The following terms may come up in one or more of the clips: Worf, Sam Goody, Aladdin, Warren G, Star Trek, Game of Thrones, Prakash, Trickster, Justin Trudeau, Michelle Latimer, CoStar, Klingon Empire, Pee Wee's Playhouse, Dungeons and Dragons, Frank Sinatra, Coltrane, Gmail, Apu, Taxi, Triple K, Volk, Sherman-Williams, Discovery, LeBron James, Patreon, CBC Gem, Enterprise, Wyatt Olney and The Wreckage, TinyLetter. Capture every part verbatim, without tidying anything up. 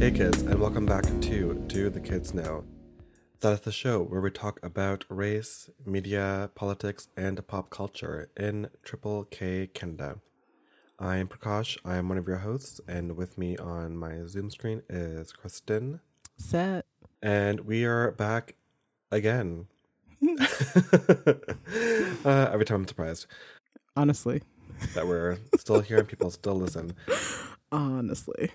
Hey kids, and welcome back to Do the Kids Know? That is the show where we talk about race, media, politics, and pop culture in Triple K, Canada. I am Prakash, I am one of your hosts, and with me on my Zoom screen is Kristen. Set. And we are back again. uh, every time I'm surprised. Honestly. That we're still here and people still listen. Honestly.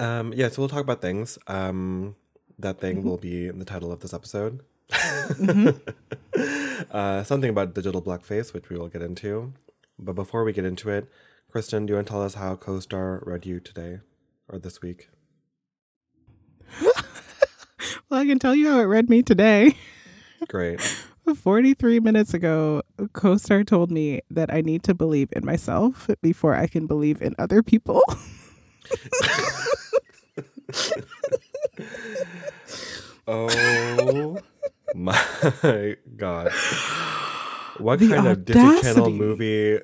Um, yeah, so we'll talk about things. Um, that thing mm-hmm. will be in the title of this episode. mm-hmm. uh, something about digital blackface, which we will get into. But before we get into it, Kristen, do you want to tell us how CoStar read you today or this week? Well, I can tell you how it read me today. Great. forty-three minutes ago, CoStar told me that I need to believe in myself before I can believe in other people. Oh my god, what the kind audacity. Of Disney Channel movie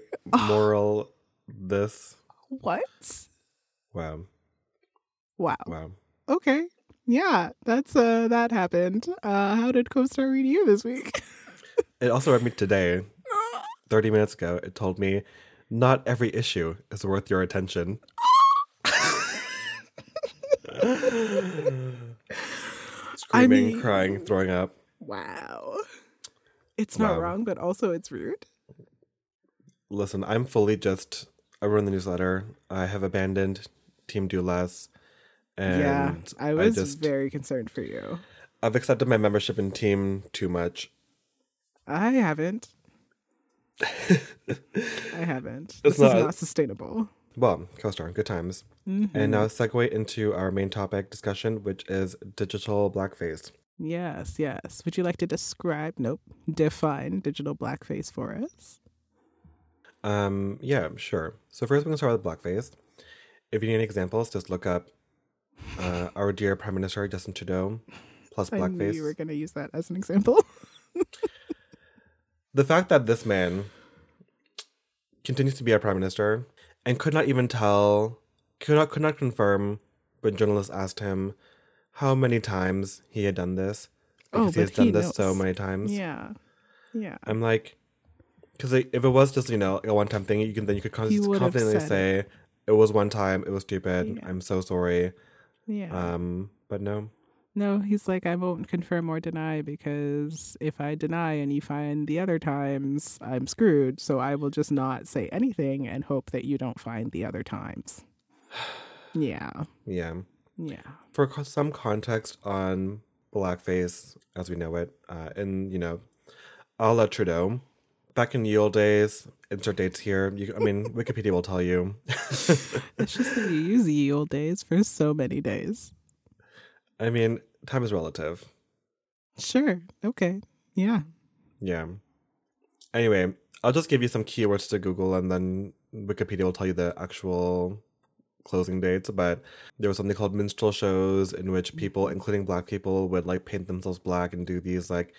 moral oh. this what wow wow wow okay yeah that's uh that happened uh How did CoStar read you this week? It also read me today. Thirty minutes ago it told me not every issue is worth your attention. Screaming, I mean, crying, throwing up. Wow. It's not wow. wrong, but also it's rude. Listen, I'm fully just, I run the newsletter. I have abandoned Team Do Less. And yeah, I was I just, very concerned for you. I've accepted my membership in Team too much. I haven't. I haven't. It's this not, is not sustainable. Well, CoStar, good times. Mm-hmm. And now segue into our main topic discussion, which is digital blackface. Yes, yes. Would you like to describe, nope, define digital blackface for us? Um, yeah, sure. So first we can start with blackface. If you need any examples, just look up uh, our dear Prime Minister, Justin Trudeau, plus I blackface. I knew you were going to use that as an example. The fact that this man continues to be our Prime Minister... And could not even tell, could not, could not confirm when journalists asked him how many times he had done this. Because oh, he has he done knows. This so many times. Yeah. Yeah. I'm like, because if it was just, you know, a one-time thing, you can then you could confidently say, it. it was one time, it was stupid, yeah. I'm so sorry. Yeah. Um, but no. No, he's like, I won't confirm or deny because if I deny and you find the other times, I'm screwed. So I will just not say anything and hope that you don't find the other times. Yeah. Yeah. Yeah. For co- some context on blackface, as we know it, uh, in, you know, a la Trudeau, back in the old days, insert dates here. You, I mean, Wikipedia will tell you. It's just that you use the old days for so many days. I mean, time is relative. Sure. Okay. Yeah. Yeah. Anyway, I'll just give you some keywords to Google and then Wikipedia will tell you the actual closing dates. But there was something called minstrel shows in which people, including black people, would like paint themselves black and do these like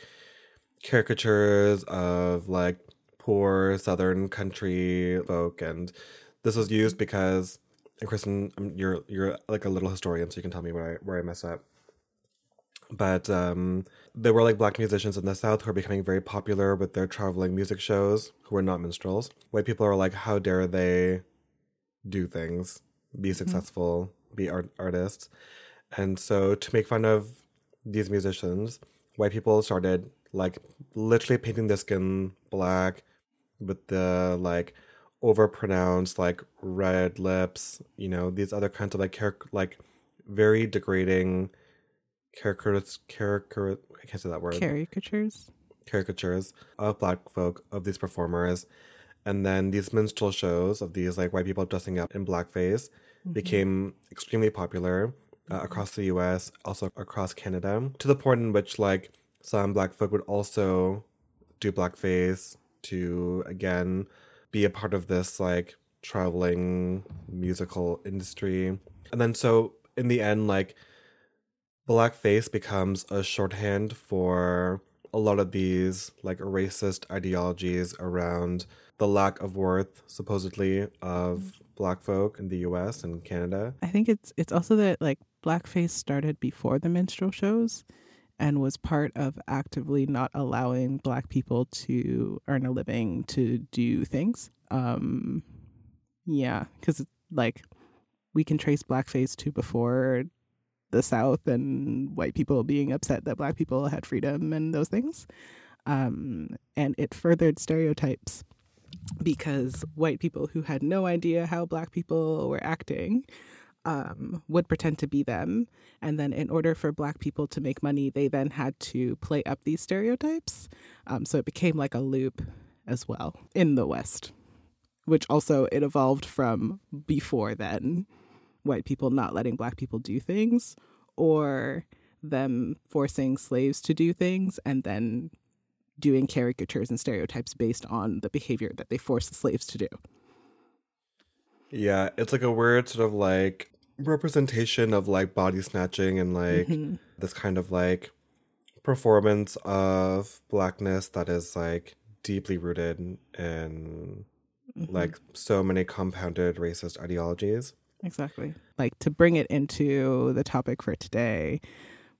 caricatures of like poor southern country folk. And this was used because... And Kristen, you're you're like a little historian, so you can tell me where I where I mess up. But um, there were like black musicians in the South who are becoming very popular with their traveling music shows, who are not minstrels. White people are like, how dare they do things, be successful, mm-hmm. be art- artists, and so to make fun of these musicians, white people started like literally painting their skin black with the like. Overpronounced like red lips, you know, these other kinds of like char- like very degrading caricatures caricature I can't say that word caricatures caricatures of black folk, of these performers. And then these minstrel shows of these like white people dressing up in blackface mm-hmm. became extremely popular uh, across the U S, also across Canada, to the point in which like some black folk would also do blackface to again be a part of this like traveling musical industry. And then so in the end, like blackface becomes a shorthand for a lot of these like racist ideologies around the lack of worth supposedly of black folk in the U S and Canada. I think it's it's also that like blackface started before the minstrel shows and was part of actively not allowing black people to earn a living to do things. Um, yeah, because like we can trace blackface to before the South and white people being upset that black people had freedom and those things. Um, and it furthered stereotypes because white people who had no idea how black people were acting um, would pretend to be them. And then in order for black people to make money, they then had to play up these stereotypes. Um, so it became like a loop as well in the West, which also it evolved from before then. White people not letting black people do things or them forcing slaves to do things and then doing caricatures and stereotypes based on the behavior that they forced the slaves to do. Yeah, it's like a weird sort of like representation of like body snatching and like mm-hmm. this kind of like performance of blackness that is like deeply rooted in mm-hmm. like so many compounded racist ideologies. Exactly. Like to bring it into the topic for today,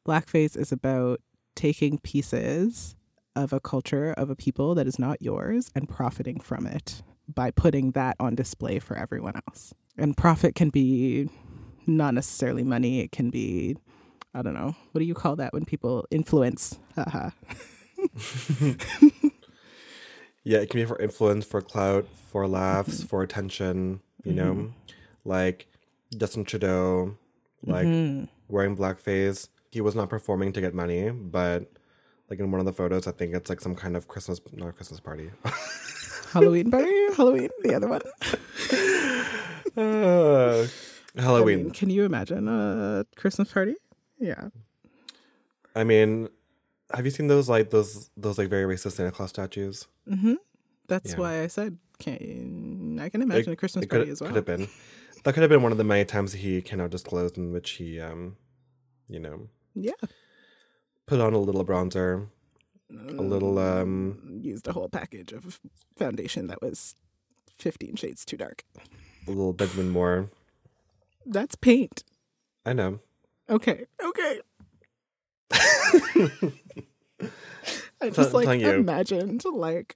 blackface is about taking pieces of a culture, of a people that is not yours and profiting from it by putting that on display for everyone else. And profit can be not necessarily money. It can be, I don't know, what do you call that when people influence? Haha. Yeah, it can be for influence, for clout, for laughs, mm-hmm. for attention, you mm-hmm. know, like Justin Trudeau, like mm-hmm. wearing blackface. He was not performing to get money, but like in one of the photos, I think it's like some kind of Christmas, not a Christmas party. Halloween party? Halloween, the other one. uh, Halloween. I mean, can you imagine a Christmas party? Yeah. I mean, have you seen those like those those like very racist Santa Claus statues? Mm-hmm. That's yeah. why I said can I can imagine it, a Christmas party could, as well. Could have been. That could have been one of the many times he cannot disclose in which he, um, you know. Yeah. Put on a little bronzer, a little... Um, used a whole package of foundation that was fifteen shades too dark. A little Benjamin Moore. That's paint. I know. Okay. Okay. I just, T- like, imagined, like,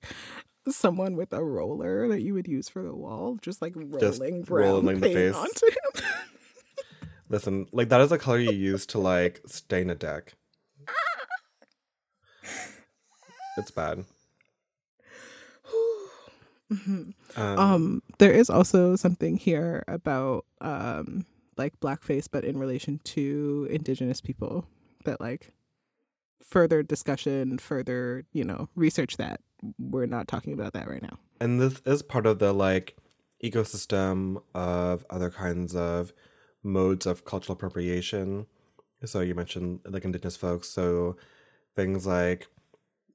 someone with a roller that you would use for the wall, just, like, rolling just brown rolling paint the face. Onto him. Listen, like, that is a color you use to, like, stain a deck. It's bad. Mm-hmm. Um, um, there is also something here about um, like blackface, but in relation to Indigenous people that like further discussion, further, you know, research that we're not talking about that right now. And this is part of the like ecosystem of other kinds of modes of cultural appropriation. So you mentioned like Indigenous folks. So things like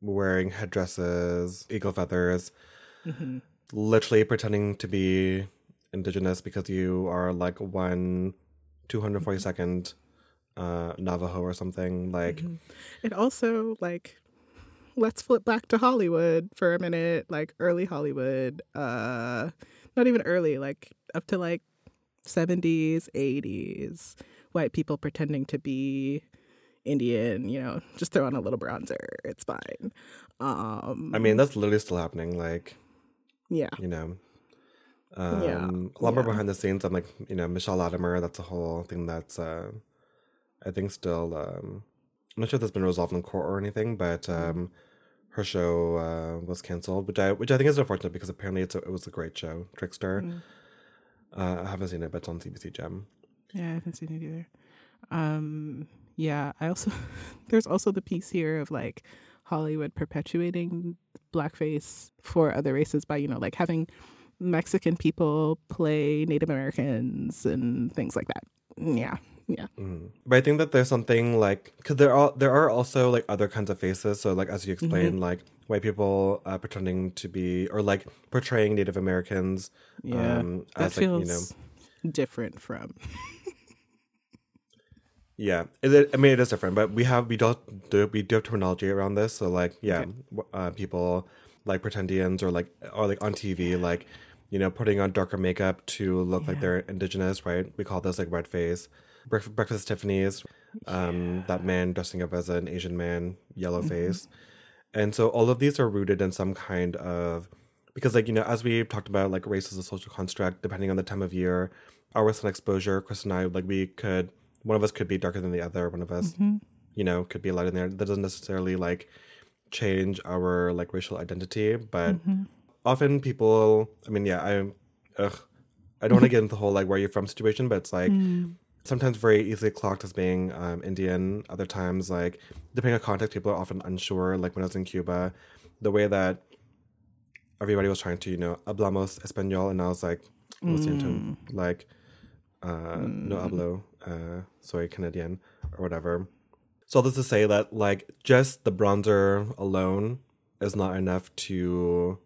wearing headdresses, eagle feathers, mm-hmm. literally pretending to be Indigenous because you are like one two hundred forty-second uh, Navajo or something. Like mm-hmm. it also like let's flip back to Hollywood for a minute, like early Hollywood, uh, not even early, like up to like seventies, eighties, white people pretending to be Indian, you know, just throw on a little bronzer. It's fine. Um, I mean, that's literally still happening. Like, yeah, you know, um, yeah. a lot more yeah. behind the scenes. I'm like, you know, Michelle Latimer. That's a whole thing that's, uh, I think, still. Um, I'm not sure if that's been resolved in court or anything, but um, her show uh, was canceled, which I which I think is unfortunate because apparently it's a, it was a great show, Trickster. Mm. Uh, I haven't seen it, but it's on C B C Gem. Yeah, I haven't seen it either. Um, yeah, I also there's also the piece here of like Hollywood perpetuating blackface for other races by, you know, like having Mexican people play Native Americans and things like that. Yeah, yeah. Mm. But I think that there's something like because there are there are also like other kinds of faces. So like as you explained, mm-hmm. like white people uh, pretending to be or like portraying Native Americans. Yeah, um, that as, feels like, you know, different from. Yeah, it, I mean it is different, but we have we do we do have terminology around this. So like, yeah, okay. uh, people like pretendians or like or like on T V, like you know, putting on darker makeup to look yeah. like they're indigenous, right? We call those like red face. Breakfast, Breakfast Tiffany's, um, yeah. that man dressing up as an Asian man, yellow mm-hmm. face. And so all of these are rooted in some kind of, because like, you know, as we've talked about, like race is a social construct, depending on the time of year, our sun exposure, Chris and I, like we could, one of us could be darker than the other, one of us, mm-hmm. you know, could be lighter than the other. That doesn't necessarily like change our like racial identity, but mm-hmm. often people, I mean, yeah, I, ugh, I don't want to get into the whole like where you're from situation, but it's like, mm. sometimes very easily clocked as being um, Indian. Other times, like, depending on context, people are often unsure. Like, when I was in Cuba, the way that everybody was trying to, you know, hablamos español, and I was like, lo siento, like, uh, mm. no hablo, uh, soy Canadian, or whatever. So all this to say that, like, just the bronzer alone is not enough to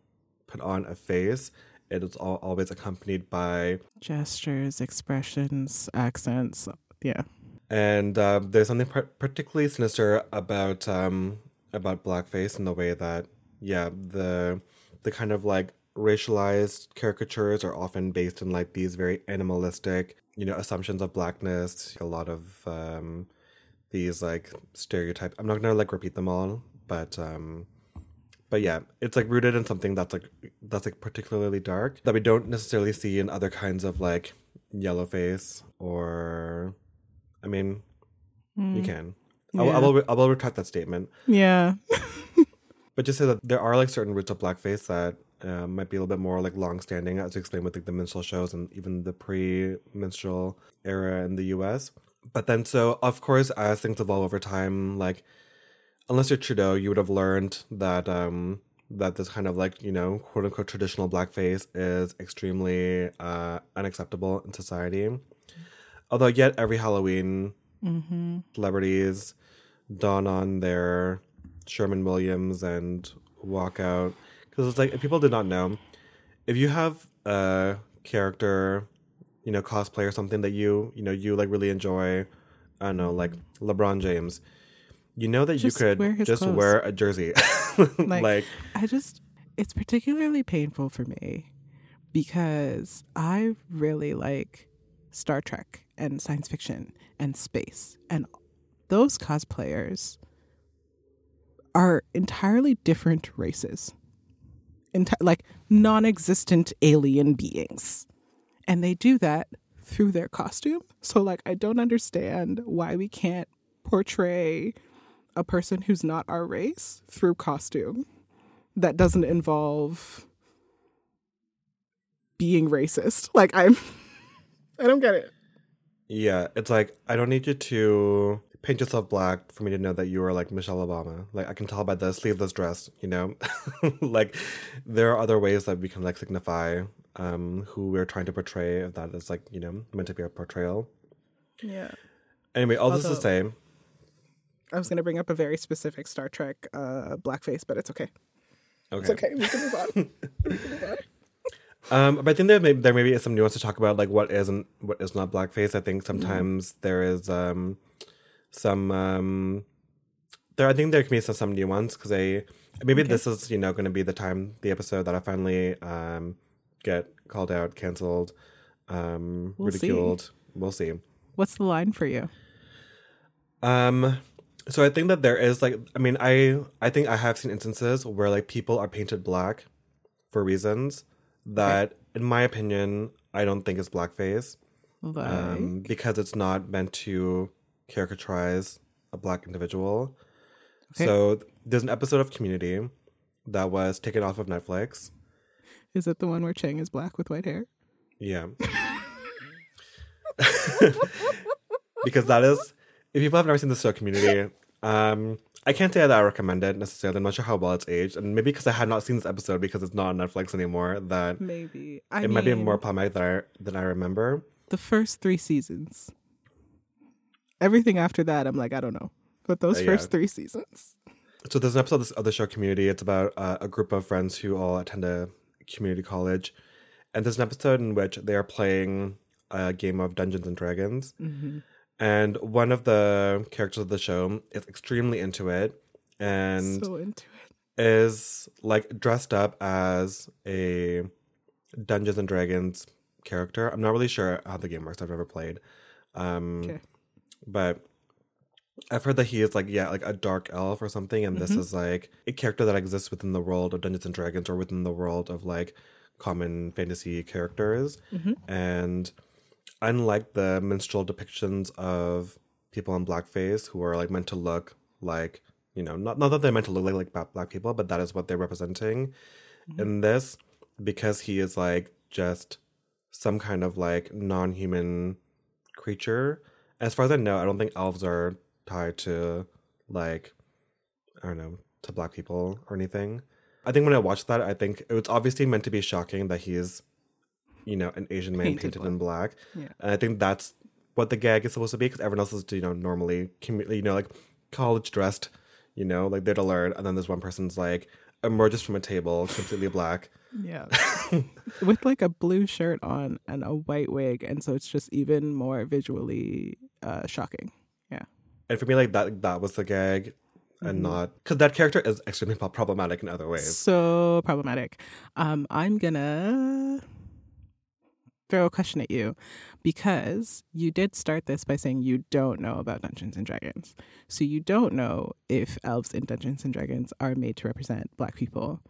put on a face. It is all, always accompanied by gestures, expressions, accents. Yeah. And uh, there's something par- particularly sinister about um, about blackface in the way that, yeah, the the kind of like racialized caricatures are often based in like these very animalistic, you know, assumptions of blackness. A lot of um, these like stereotypes. I'm not going to like repeat them all, but... Um, But yeah, it's like rooted in something that's like that's like particularly dark that we don't necessarily see in other kinds of like yellow face or, I mean, mm. you can. Yeah. I, I will I will retract that statement. Yeah. But just say that there are like certain roots of blackface that uh, might be a little bit more like long-standing, as you explained with like the minstrel shows and even the pre-minstrel era in the U S. But then so of course as things evolve over time, like. Unless you're Trudeau, you would have learned that um, that this kind of like, you know, quote unquote traditional blackface is extremely uh, unacceptable in society. Although yet every Halloween, mm-hmm. celebrities don on their Sherman-Williams and walk out. Because it's like, if people did not know, if you have a character, you know, cosplay or something that you, you know, you like really enjoy, I don't know, like LeBron James. You know that just you could wear just clothes. Wear a jersey. like, like, I just, it's particularly painful for me because I really like Star Trek and science fiction and space. And those cosplayers are entirely different races, Enti- like non-existent alien beings. And they do that through their costume. So, like, I don't understand why we can't portray a person who's not our race through costume that doesn't involve being racist. Like, I'm, I don't get it. Yeah. It's like, I don't need you to paint yourself black for me to know that you are like Michelle Obama. Like, I can tell by the sleeveless dress, you know, like there are other ways that we can like signify um, who we're trying to portray. If that is like, you know, meant to be a portrayal. Yeah. Anyway, all also, this is the same. I was going to bring up a very specific Star Trek uh, blackface, but it's okay. Okay. It's okay. We can move on. we can move on. Um, but I think there may, there may be some nuance to talk about, like what is and what is not blackface. I think sometimes mm-hmm. there is um, some... Um, there, I think there can be some, some nuance, because I... Maybe okay. this is, you know, going to be the time, the episode that I finally um, get called out, canceled, um, we'll ridiculed. See. We'll see. What's the line for you? Um... So I think that there is, like, I mean, I I think I have seen instances where, like, people are painted black for reasons that, right. in my opinion, I don't think is blackface. Like? Um, because it's not meant to caricaturize a black individual. Okay. So there's an episode of Community that was taken off of Netflix. Is it the one where Chang is black with white hair? Yeah. Because that is... If people have never seen the show Community, um, I can't say that I recommend it necessarily. I'm not sure how well it's aged. And maybe because I had not seen this episode because it's not on Netflix anymore, that maybe I it mean, might be more problematic than I, than I remember. The first three seasons. Everything after that, I'm like, I don't know. But those uh, first yeah. three seasons. So there's an episode of the show Community. It's about uh, a group of friends who all attend a community college. And there's an episode in which they are playing a game of Dungeons and Dragons. Mm-hmm. And one of the characters of the show is extremely into it and so into it. Is like dressed up as a Dungeons and Dragons character. I'm not really sure how the game works. I've never played. Um, okay. But I've heard that he is like, yeah, like a dark elf or something. And mm-hmm. this is like a character that exists within the world of Dungeons and Dragons or within the world of like common fantasy characters. Mm-hmm. And unlike the minstrel depictions of people in blackface who are like meant to look like, you know, not, not that they're meant to look like, like black people, but that is what they're representing mm-hmm. in this, because he is like just some kind of like non-human creature. As far as I know, I don't think elves are tied to, like, I don't know, to black people or anything. I think when I watched that, I think it was obviously meant to be shocking that he's, you know, an Asian man painted, painted black. in black. Yeah. And I think that's what the gag is supposed to be, because everyone else is, you know, normally, you know, like, college dressed, you know, like, they're to learn. And then this one person's, like, emerges from a table completely black. Yeah. With, like, a blue shirt on and a white wig. And so it's just even more visually uh, shocking. Yeah. And for me, like, that that was the gag and mm-hmm. not... Because that character is extremely problematic in other ways. So problematic. Um, I'm going to throw a question at you because you did start this by saying you don't know about Dungeons and Dragons. So you don't know if elves in Dungeons and Dragons are made to represent black people.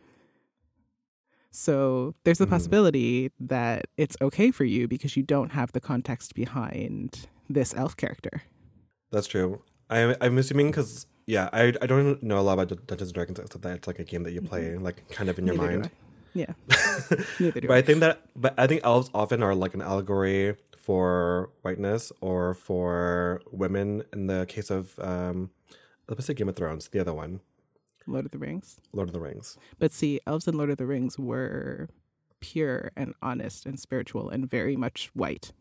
So there's the mm-hmm. possibility that it's okay for you because you don't have the context behind this elf character. That's true. I, I'm assuming because, yeah, I I don't know a lot about Dungeons and Dragons, except that it's like a game that you play, mm-hmm. like kind of in your Neither mind. Do I. Yeah. Neither do I. But I think that, but I think elves often are like an allegory for whiteness or for women. In the case of, um, let's say Game of Thrones, the other one, Lord of the Rings. Lord of the Rings. But see, elves in Lord of the Rings were pure and honest and spiritual and very much white.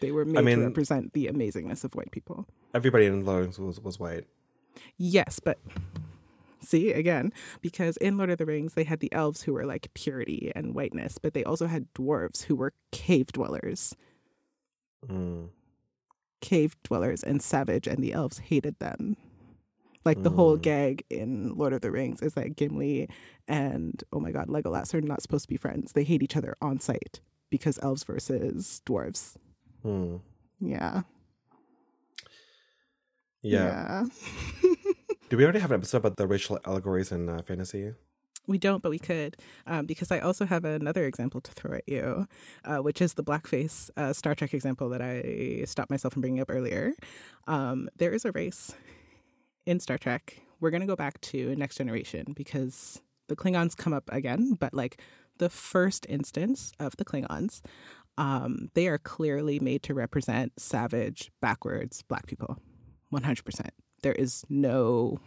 They were made I mean, to represent the amazingness of white people. Everybody in Lord of the Rings was, was white. Yes, but see, again, because in Lord of the Rings, they had the elves who were like purity and whiteness, but they also had dwarves who were cave dwellers. Mm. Cave dwellers and savage, and the elves hated them. Like the mm. whole gag in Lord of the Rings is that Gimli and, oh my God, Legolas are not supposed to be friends. They hate each other on sight because elves versus dwarves. Hmm. Yeah. Yeah. yeah. Do we already have an episode about the racial allegories in uh, fantasy? We don't, but we could, um, because I also have another example to throw at you, uh, which is the blackface uh, Star Trek example that I stopped myself from bringing up earlier. Um, there is a race in Star Trek. We're going to go back to Next Generation because the Klingons come up again, but like the first instance of the Klingons, Um, they are clearly made to represent savage, backwards black people, one hundred percent. There is no,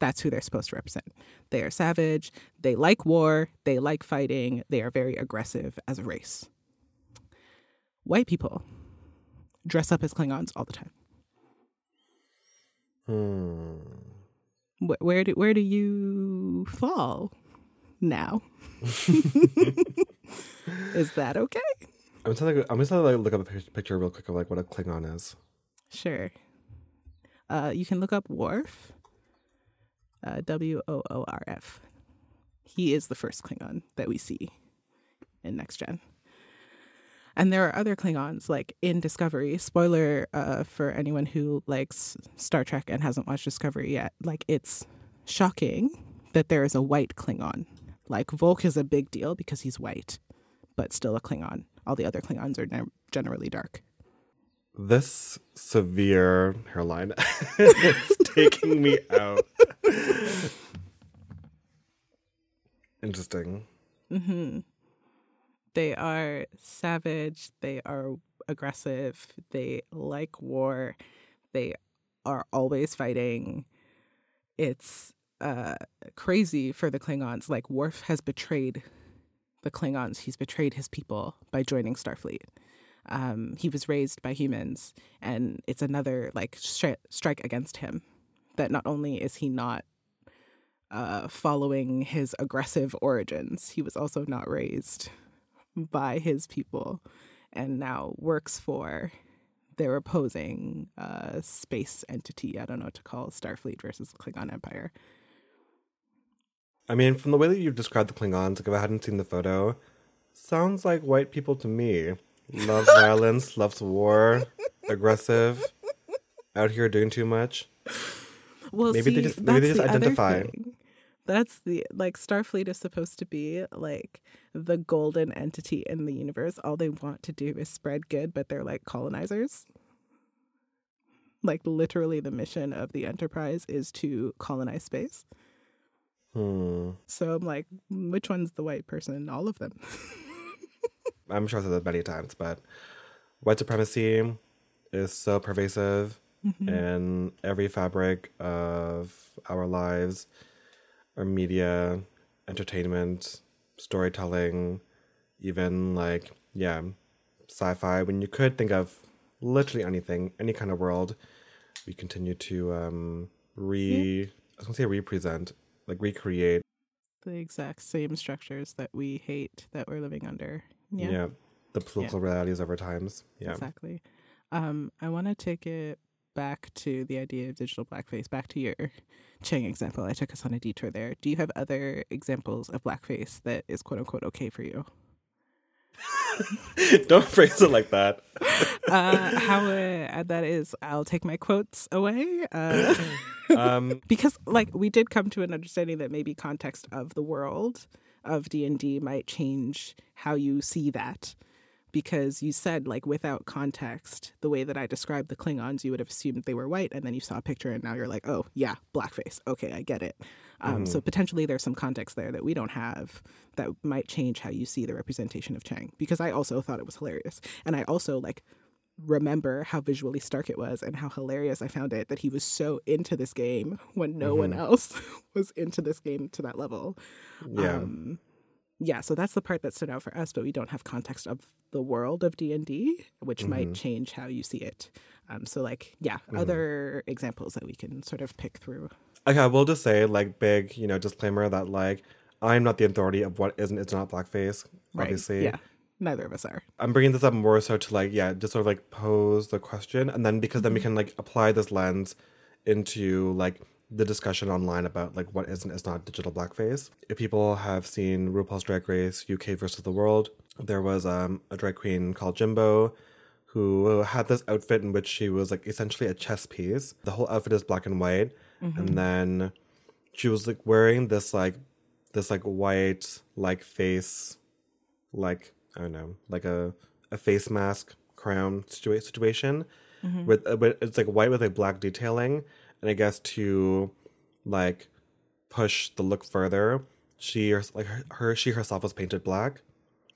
that's who they're supposed to represent. They are savage. They like war. They like fighting. They are very aggressive as a race. White people dress up as Klingons all the time. Hmm. Where, where do, where do you fall now? Is that okay? I'm just gonna, I'm just gonna like look up a picture real quick of like what a Klingon is. Sure. Uh, you can look up Worf. Uh, W O O R F. He is the first Klingon that we see in Next Gen. And there are other Klingons like in Discovery. Spoiler uh, for anyone who likes Star Trek and hasn't watched Discovery yet. Like, it's shocking that there is a white Klingon. Like, Volk is a big deal because he's white, but still a Klingon. All the other Klingons are ne- generally dark. This severe hairline is taking me out. Interesting. Mm-hmm. They are savage. They are aggressive. They like war. They are always fighting. It's Uh, crazy for the Klingons. Like, Worf has betrayed the Klingons. He's betrayed his people by joining Starfleet. Um, he was raised by humans, and it's another like stri- strike against him. That not only is he not uh, following his aggressive origins, he was also not raised by his people, and now works for their opposing uh, space entity. I don't know what to call Starfleet versus the Klingon Empire. I mean, from the way that you've described the Klingons, like if I hadn't seen the photo, sounds like white people to me. Loves violence, loves war, aggressive, out here doing too much. Well, maybe see, they just maybe they just the identify. That's the, like, Starfleet is supposed to be, like, the golden entity in the universe. All they want to do is spread good, but they're, like, colonizers. Like, literally the mission of the Enterprise is to colonize space. Hmm. So I'm like, which one's the white person? All of them. I'm sure I've said that many times, but white supremacy is so pervasive mm-hmm. in every fabric of our lives. Or media, entertainment, storytelling, even like, yeah, sci-fi. When you could think of literally anything, any kind of world, we continue to um, re, I was going to say represent, like recreate. The exact same structures that we hate that we're living under. Yeah. yeah. The political yeah. realities of our times. Yeah. Exactly. Um, I want to take it back to the idea of digital blackface, back to your Chang example. I took us on a detour there. Do you have other examples of blackface that is quote unquote okay for you? Don't phrase it like that. uh, how uh, that is, I'll take my quotes away. Uh, um, because like we did come to an understanding that maybe context of the world of D and D might change how you see that. Because you said, like, without context, the way that I described the Klingons, you would have assumed they were white. And then you saw a picture and now you're like, oh, yeah, blackface. Okay, I get it. Um, mm. So potentially there's some context there that we don't have that might change how you see the representation of Chang. Because I also thought it was hilarious. And I also, like, remember how visually stark it was and how hilarious I found it that he was so into this game when no mm-hmm. one else was into this game to that level. Yeah. Um, Yeah, so that's the part that stood out for us, but we don't have context of the world of D and D, which mm-hmm. might change how you see it. Um, so, like, yeah, mm-hmm. other examples that we can sort of pick through. Okay, we'll just say, like, big, you know, disclaimer that, like, I'm not the authority of what is and is not blackface, right. obviously. Yeah, neither of us are. I'm bringing this up more so to, like, yeah, just sort of, like, pose the question. And then because mm-hmm. then we can, like, apply this lens into, like, the discussion online about like what is and is not digital blackface. If people have seen RuPaul's Drag Race U K versus the World, there was um, a drag queen called Jimbo who had this outfit in which she was like essentially a chess piece. The whole outfit is black and white. Mm-hmm. And then she was like wearing this like this like white like face, like I don't know, like a, a face mask crown situa- situation mm-hmm. with, uh, with it's like white with like black detailing. And I guess to, like, push the look further, she like her, her she herself was painted black.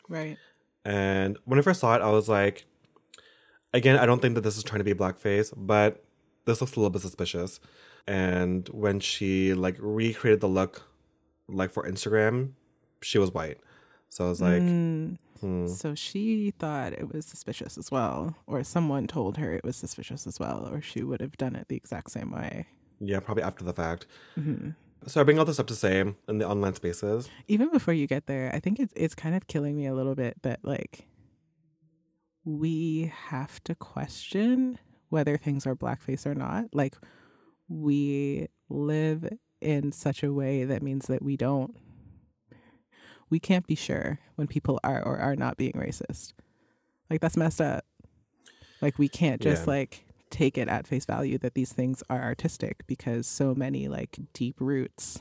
Right. And when I first saw it, I was like, again, I don't think that this is trying to be blackface, but this looks a little bit suspicious. And when she, like, recreated the look, like, for Instagram, she was white. So I was like... Mm. Hmm. So she thought it was suspicious as well, or someone told her it was suspicious as well, or she would have done it the exact same way. Yeah, probably after the fact. Mm-hmm. So I bring all this up to say in the online spaces. Even before you get there, I think it's it's kind of killing me a little bit that like we have to question whether things are blackface or not. Like we live in such a way that means that we don't. We can't be sure when people are or are not being racist. Like, that's messed up. Like, we can't just, yeah. like, take it at face value that these things are artistic because so many, like, deep roots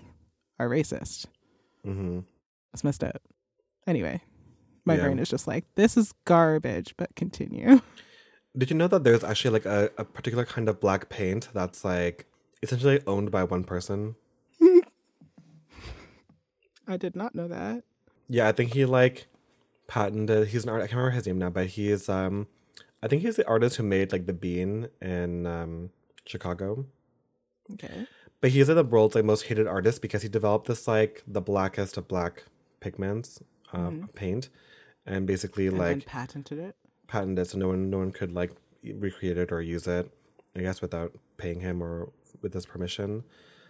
are racist. Mm-hmm. That's messed up. Anyway, my yeah. brain is just like, this is garbage, but continue. Did you know that there's actually, like, a, a particular kind of black paint that's, like, essentially owned by one person? I did not know that. Yeah, I think he like patented. He's an artist. I can't remember his name now, but he's um, I think he's the artist who made like the bean in um Chicago. Okay. But he's like the world's like most hated artist because he developed this like the blackest of black pigments uh, mm-hmm. paint, and basically and like then patented it. Patented it, so no one no one could like recreate it or use it. I guess without paying him or with his permission.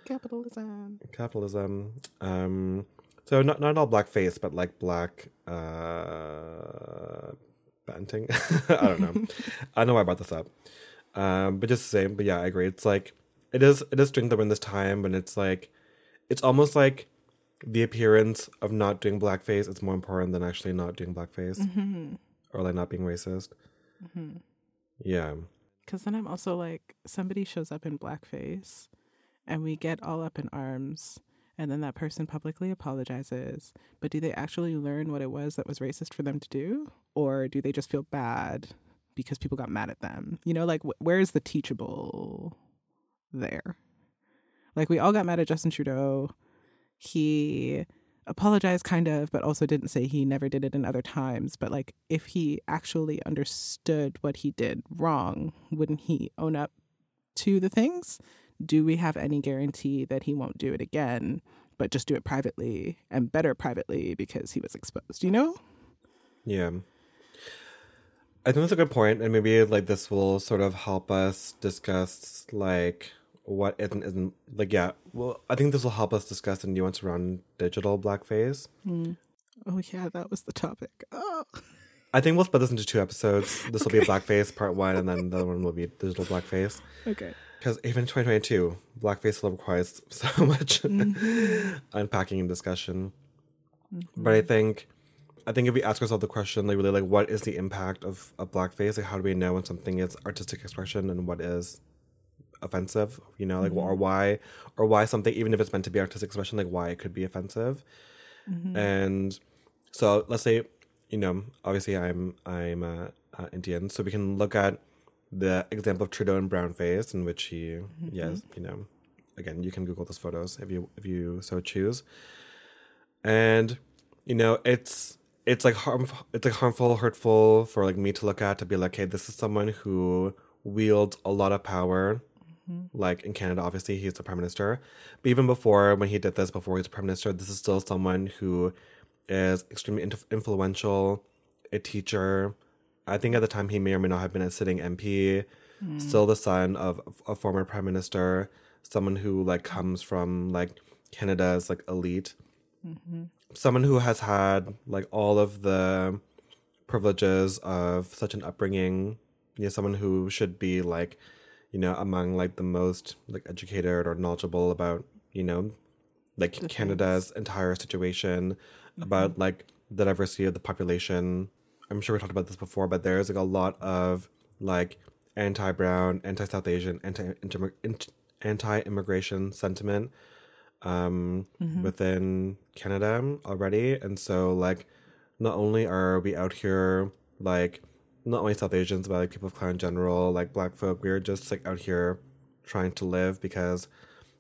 Capitalism. Capitalism. Um. So not not all blackface, but like black uh, banting. I don't know. I don't know why I brought this up. Um, but just the same. But yeah, I agree. It's like it is. It is strange that we're in this time when it's like, it's almost like the appearance of not doing blackface is more important than actually not doing blackface, mm-hmm. or like not being racist. Mm-hmm. Yeah. Because then I'm also like, somebody shows up in blackface and we get all up in arms and then that person publicly apologizes. But do they actually learn what it was that was racist for them to do? Or do they just feel bad because people got mad at them? You know, like wh- where is the teachable there? Like we all got mad at Justin Trudeau. He apologized kind of, but also didn't say he never did it in other times. But like if he actually understood what he did wrong, wouldn't he own up to the things? Do we have any guarantee that he won't do it again, but just do it privately and better privately because he was exposed, you know? Yeah. I think that's a good point. And maybe like this will sort of help us discuss like what isn't, isn't like, yeah, well, I think this will help us discuss the nuance around digital blackface. Mm. Oh yeah, that was the topic. Oh. I think we'll split this into two episodes. This okay. will be blackface part one and then the other one will be digital blackface. Okay. Because even in twenty twenty-two, blackface still requires so much mm-hmm. unpacking and discussion. Mm-hmm. But I think, I think if we ask ourselves the question, like really, like what is the impact of, of blackface? Like, how do we know when something is artistic expression and what is offensive? You know, like mm-hmm. or why, or why something, even if it's meant to be artistic expression, like why it could be offensive. Mm-hmm. And so, let's say, you know, obviously I'm I'm uh, uh, Indian, so we can look at the example of Trudeau and brownface, in which he, mm-hmm. yes, you know, again, you can Google those photos if you if you so choose. And you know, it's it's like harm, it's like harmful, hurtful for like me to look at to be like, hey, this is someone who wields a lot of power. Mm-hmm. Like in Canada, obviously he's the prime minister, but even before when he did this, before he was prime minister, this is still someone who is extremely in- influential, a teacher. I think at the time he may or may not have been a sitting M P, mm. still the son of a former prime minister, someone who like comes from like Canada's like elite, mm-hmm. someone who has had like all of the privileges of such an upbringing, you know, someone who should be like, you know, among like the most like educated or knowledgeable about, you know, like the Canada's things. Entire situation, mm-hmm. about like the diversity of the population. I'm sure we talked about this before, but there's like a lot of like anti-brown, anti-South Asian, anti-inter- anti-immigration sentiment um, mm-hmm. within Canada already. And so like, not only are we out here, like not only South Asians, but like people of color in general, like Black folk, we're just like out here trying to live because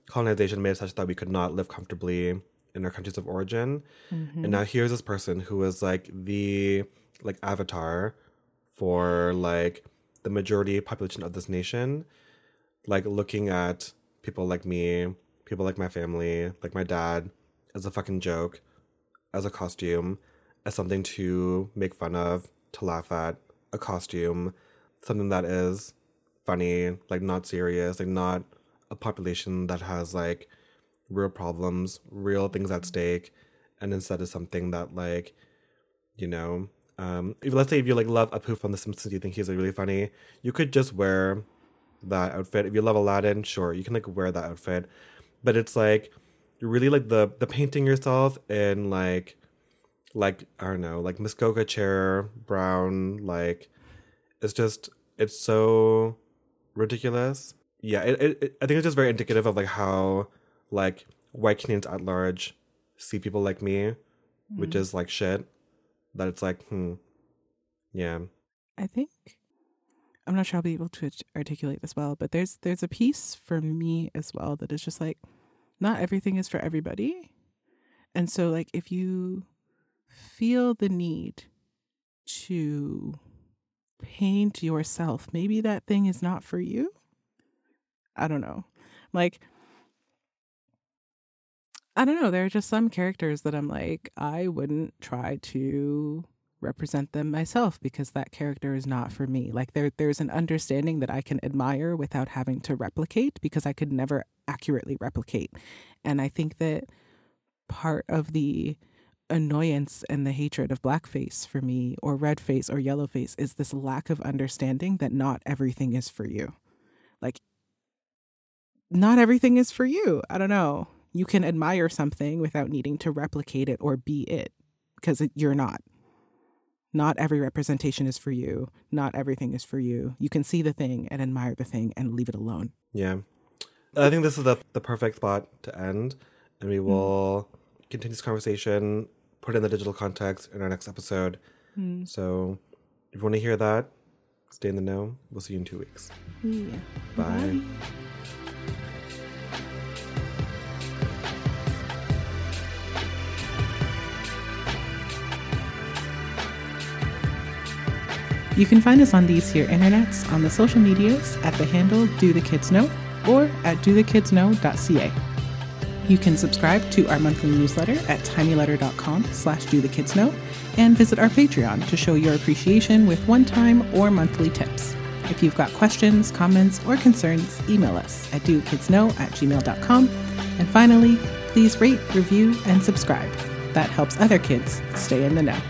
colonization made it such that we could not live comfortably in our countries of origin. Mm-hmm. And now here's this person who is like the like avatar for like the majority population of this nation, like looking at people like me, people like my family, like my dad, as a fucking joke, as a costume, as something to make fun of, to laugh at, a costume, something that is funny, like not serious, like not a population that has like real problems, real things at stake, and instead is something that like, you know, Um, if, let's say if you like love Apu from The Simpsons, you think he's like really funny, you could just wear that outfit. If you love Aladdin, sure, you can like wear that outfit. But it's like you're really like the the painting yourself in like like I don't know, like Muskoka chair brown, like it's just it's so ridiculous. Yeah, it, it, it I think it's just very indicative of like how like white Canadians at large see people like me, mm-hmm. which is like shit. That it's like, hmm, yeah. I think, I'm not sure I'll be able to articulate this well, but there's there's a piece for me as well that is just like, not everything is for everybody. And so like, if you feel the need to paint yourself, maybe that thing is not for you. I don't know. Like, I don't know. There are just some characters that I'm like, I wouldn't try to represent them myself because that character is not for me. Like there, there's an understanding that I can admire without having to replicate because I could never accurately replicate. And I think that part of the annoyance and the hatred of blackface for me or redface or yellowface is this lack of understanding that not everything is for you. Like not everything is for you. I don't know. you can admire something without needing to replicate it or be it, because you're not. Not every representation is for you. Not everything is for you. You can see the thing and admire the thing and leave it alone. Yeah. I think this is the, the perfect spot to end. And we will mm. continue this conversation, put it in the digital context in our next episode. Mm. So if you want to hear that, stay in the know. We'll see you in two weeks. Yeah. Bye. Bye. You can find us on these here internets on the social medias at the handle Do the Kids Know or at do the kids know dot c a. You can subscribe to our monthly newsletter at tiny letter dot com slash do the kids know and visit our Patreon to show your appreciation with one-time or monthly tips. If you've got questions, comments, or concerns, email us at do kids know at gmail dot com. And finally, please rate, review, and subscribe. That helps other kids stay in the know.